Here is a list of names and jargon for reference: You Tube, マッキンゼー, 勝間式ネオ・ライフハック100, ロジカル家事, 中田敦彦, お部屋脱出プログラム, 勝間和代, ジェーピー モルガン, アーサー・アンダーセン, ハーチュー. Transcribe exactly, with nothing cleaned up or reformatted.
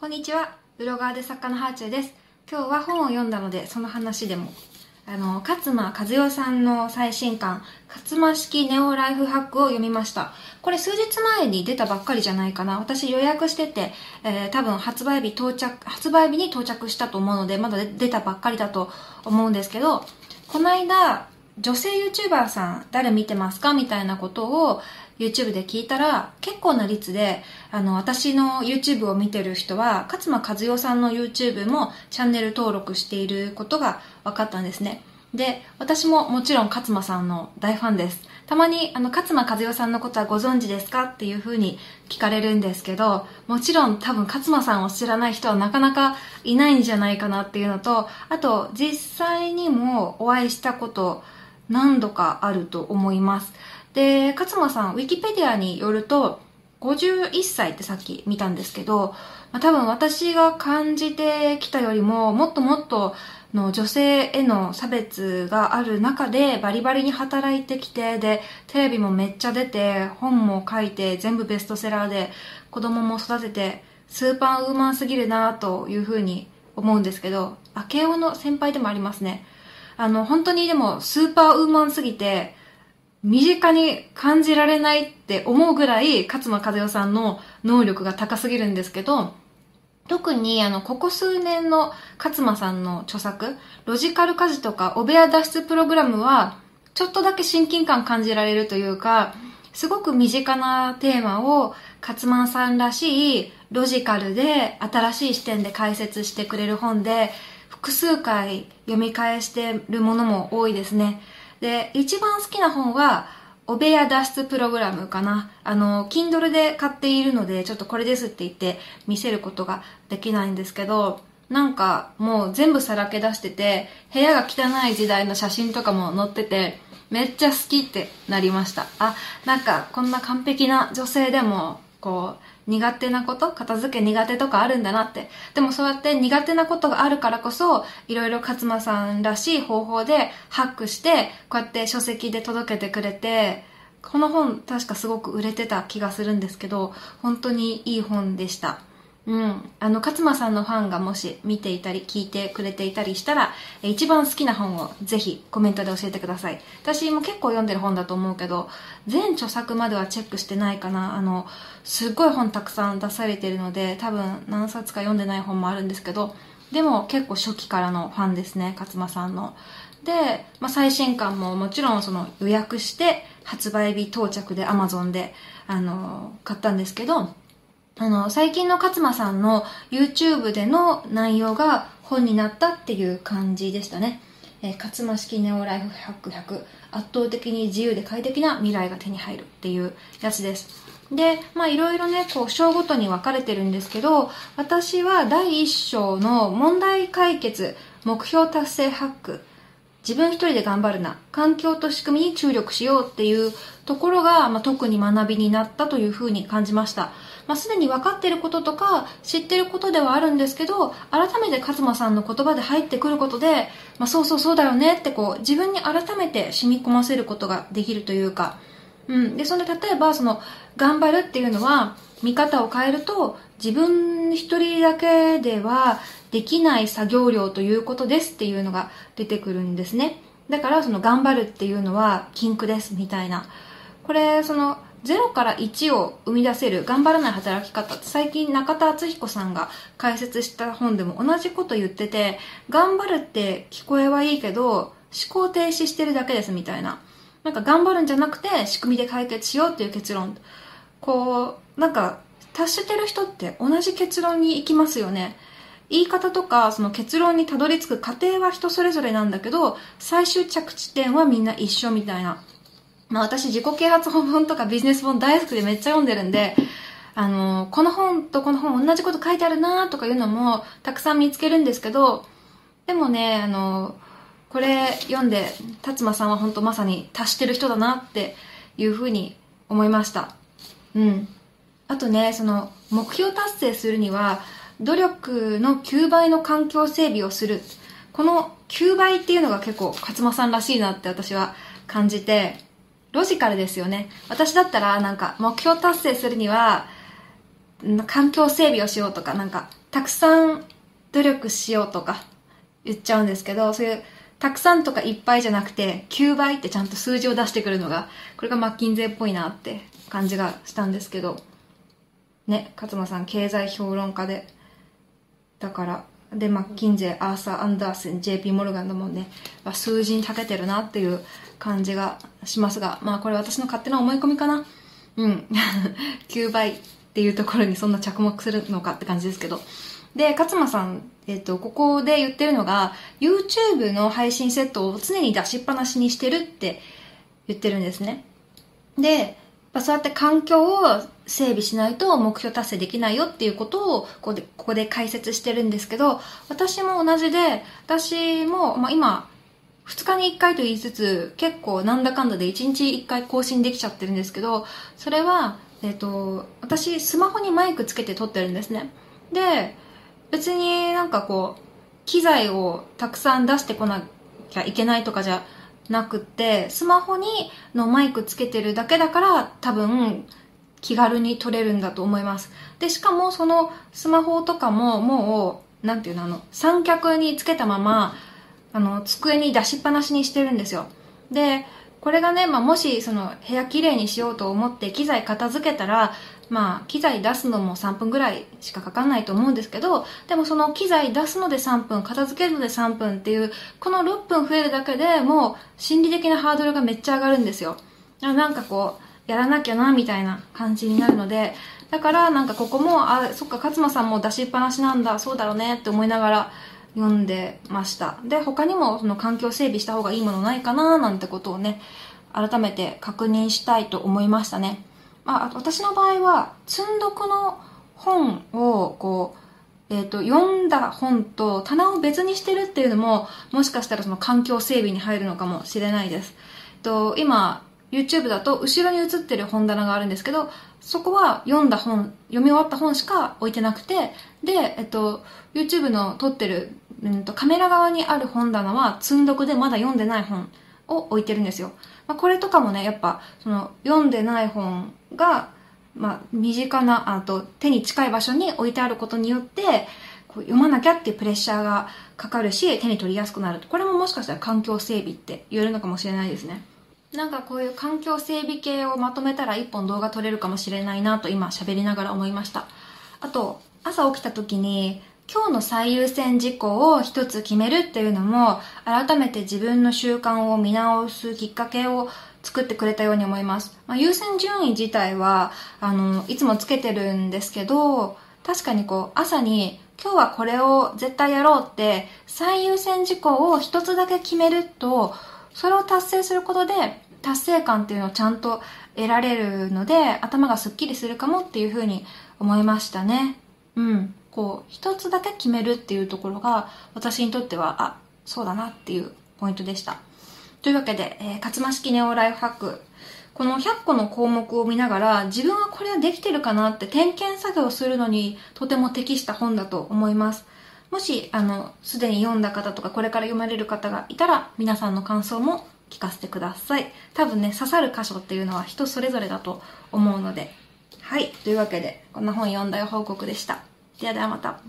こんにちは。ブロガーで作家のハーチューです。今日は本を読んだので、その話でも。あの、勝間和代さんの最新刊、勝間式ネオライフハックを読みました。これ数日前に出たばっかりじゃないかな。私予約してて、えー、多分発売日到着、発売日に到着したと思うので、まだ出たばっかりだと思うんですけど、この間、女性 YouTuber さん誰見てますかみたいなことを YouTube で聞いたら、結構な率であの私の YouTube を見てる人は勝間和代さんの YouTube もチャンネル登録していることが分かったんですね。で、私ももちろん勝間さんの大ファンです。たまにあの勝間和代さんのことはご存知ですかっていう風に聞かれるんですけど、もちろん多分勝間さんを知らない人はなかなかいないんじゃないかなっていうのと、あと実際にもお会いしたこと何度かあると思います。で、勝間さん、ウィキペディアによると、ごじゅういっさいってさっき見たんですけど、まあ、多分私が感じてきたよりも、もっともっとの女性への差別がある中で、バリバリに働いてきて、で、テレビもめっちゃ出て、本も書いて、全部ベストセラーで、子供も育てて、スーパーウーマンすぎるなというふうに思うんですけど、明夫の先輩でもありますね。あの、本当にでもスーパーウーマンすぎて、身近に感じられないって思うぐらい、勝間和代さんの能力が高すぎるんですけど、特にあの、ここ数年の勝間さんの著作、ロジカル家事とか、お部屋脱出プログラムは、ちょっとだけ親近感感じられるというか、すごく身近なテーマを勝間さんらしい、ロジカルで新しい視点で解説してくれる本で、複数回読み返してるものも多いですね。で、一番好きな本は、お部屋脱出プログラムかな。あの、Kindle で買っているので、ちょっとこれですって言って見せることができないんですけど、なんかもう全部さらけ出してて、部屋が汚い時代の写真とかも載ってて、めっちゃ好きってなりました。あ、なんかこんな完璧な女性でも、こう苦手なこと、片付け苦手とかあるんだなって。でもそうやって苦手なことがあるからこそ、いろいろ勝間さんらしい方法でハックして、こうやって書籍で届けてくれて、この本確かすごく売れてた気がするんですけど、本当にいい本でした。うん、あの勝間さんのファンがもし見ていたり聞いてくれていたりしたら、一番好きな本をぜひコメントで教えてください。私も結構読んでる本だと思うけど、全著作まではチェックしてないかな。あのすっごい本たくさん出されてるので、多分何冊か読んでない本もあるんですけど、でも結構初期からのファンですね、勝間さんの。で、まあ、最新刊ももちろんその予約して発売日到着で Amazon であの買ったんですけど、あの、最近の勝間さんの YouTube での内容が本になったっていう感じでしたね。えー、勝間式ネオライフハックひゃく、圧倒的に自由で快適な未来が手に入るっていうやつです。で、まあいろいろね、こう、章ごとに分かれてるんですけど、私は第一章の問題解決、目標達成ハック、自分一人で頑張るな、環境と仕組みに注力しようっていうところが、まあ、特に学びになったというふうに感じました。まあ、すでに分かっていることとか知っていることではあるんですけど、改めて勝間さんの言葉で入ってくることで、まあ、そうそうそうだよねってこう自分に改めて染み込ませることができるというか、うん、でその例えばその頑張るっていうのは見方を変えると、自分一人だけではできない作業量ということですっていうのが出てくるんですね。だからその頑張るっていうのは禁句ですみたいな。これそのゼロからいちを生み出せる頑張らない働き方って、最近中田敦彦さんが解説した本でも同じこと言ってて、頑張るって聞こえはいいけど思考停止してるだけですみたいな。なんか頑張るんじゃなくて仕組みで解決しようっていう結論、こうなんか達してる人って同じ結論に行きますよね。言い方とかその結論にたどり着く過程は人それぞれなんだけど、最終着地点はみんな一緒みたいな。まあ私自己啓発本とかビジネス本大好きでめっちゃ読んでるんで、あのー、この本とこの本同じこと書いてあるなとかいうのもたくさん見つけるんですけど、でもね、あのー、これ読んで勝間さんは本当まさに達してる人だなっていうふうに思いました。うん。あとね、その目標達成するには努力のきゅうばいの環境整備をする。このきゅうばいっていうのが結構勝間さんらしいなって私は感じて、ロジカルですよね。私だったらなんか目標達成するには環境整備をしようとか、なんかたくさん努力しようとか言っちゃうんですけど、そういうたくさんとかいっぱいじゃなくてきゅうばいってちゃんと数字を出してくるのが、これがマッキンゼーっぽいなって感じがしたんですけどね。勝間さん経済評論家で、だからでマッキンゼー、アーサー・アンダーセン、 ジェーピー モルガンだもんね、数字に長けてるなっていう感じがしますが、まあこれ私の勝手な思い込みかな。うんきゅうばいっていうところにそんな着目するのかって感じですけど。で勝間さん、えっとここで言ってるのが YouTube の配信セットを常に出しっぱなしにしてるって言ってるんですね。でそうやって環境を整備しないと目標達成できないよっていうことをここで、ここで解説してるんですけど、私も同じで、私も、まあ、今ふつかにいっかいと言いつつ結構なんだかんだでいちにちいっかい更新できちゃってるんですけど、それは、えっと私スマホにマイクつけて撮ってるんですね。で別になんかこう機材をたくさん出してこなきゃいけないとかじゃなくって、スマホにのマイクつけてるだけだから多分気軽に撮れるんだと思います。でしかもそのスマホとかももうなんていうの、あの三脚につけたままあの机に出しっぱなしにしてるんですよ。でこれがね、まあ、もしその部屋きれいにしようと思って機材片付けたら、まあ、機材出すのもさんぷんぐらいしかかかんないと思うんですけど、でもその機材出すのでさんぷん、片付けるのでさんぷんっていう、このろっぷん増えるだけでもう心理的なハードルがめっちゃ上がるんですよ。なんかこうやらなきゃなみたいな感じになるので、だからなんかここも、あ、そっか勝間さんも出しっぱなしなんだ、そうだろうねって思いながら読んでました。で他にもその環境整備した方がいいものないかななんてことをね、改めて確認したいと思いましたね。まあ、私の場合は積読の本をこう、えー、と読んだ本と棚を別にしてるっていうのも、もしかしたらその環境整備に入るのかもしれないです。と今 YouTube だと後ろに写ってる本棚があるんですけど、そこは読んだ本、読み終わった本しか置いてなくて、で、えっと、YouTube の撮ってる、うん、とカメラ側にある本棚は積読でまだ読んでない本を置いてるんですよ。まあ、これとかもね、やっぱその読んでない本が、まあ、身近な、あと手に近い場所に置いてあることによってこう読まなきゃっていうプレッシャーがかかるし、手に取りやすくなる。これももしかしたら環境整備って言えるのかもしれないですね。なんかこういう環境整備系をまとめたらいっぽん動画撮れるかもしれないなと今喋りながら思いました。あと朝起きた時に今日の最優先事項を一つ決めるっていうのも、改めて自分の習慣を見直すきっかけを作ってくれたように思います。まあ、優先順位自体はあのいつもつけてるんですけど、確かにこう朝に今日はこれを絶対やろうって最優先事項を一つだけ決めると、それを達成することで達成感っていうのをちゃんと得られるので、頭がすっきりするかもっていうふうに思いましたね。うん、こう一つだけ決めるっていうところが私にとっては、あ、そうだなっていうポイントでした。というわけで、えー、勝間式ネオライフハック、このひゃっこの項目を見ながら自分はこれはできてるかなって点検作業するのにとても適した本だと思います。もしあのすでに読んだ方とかこれから読まれる方がいたら、皆さんの感想も聞かせてください。多分ね、刺さる箇所っていうのは人それぞれだと思うので、はい、というわけでこんな本読んだよ報告でした。ではではまた。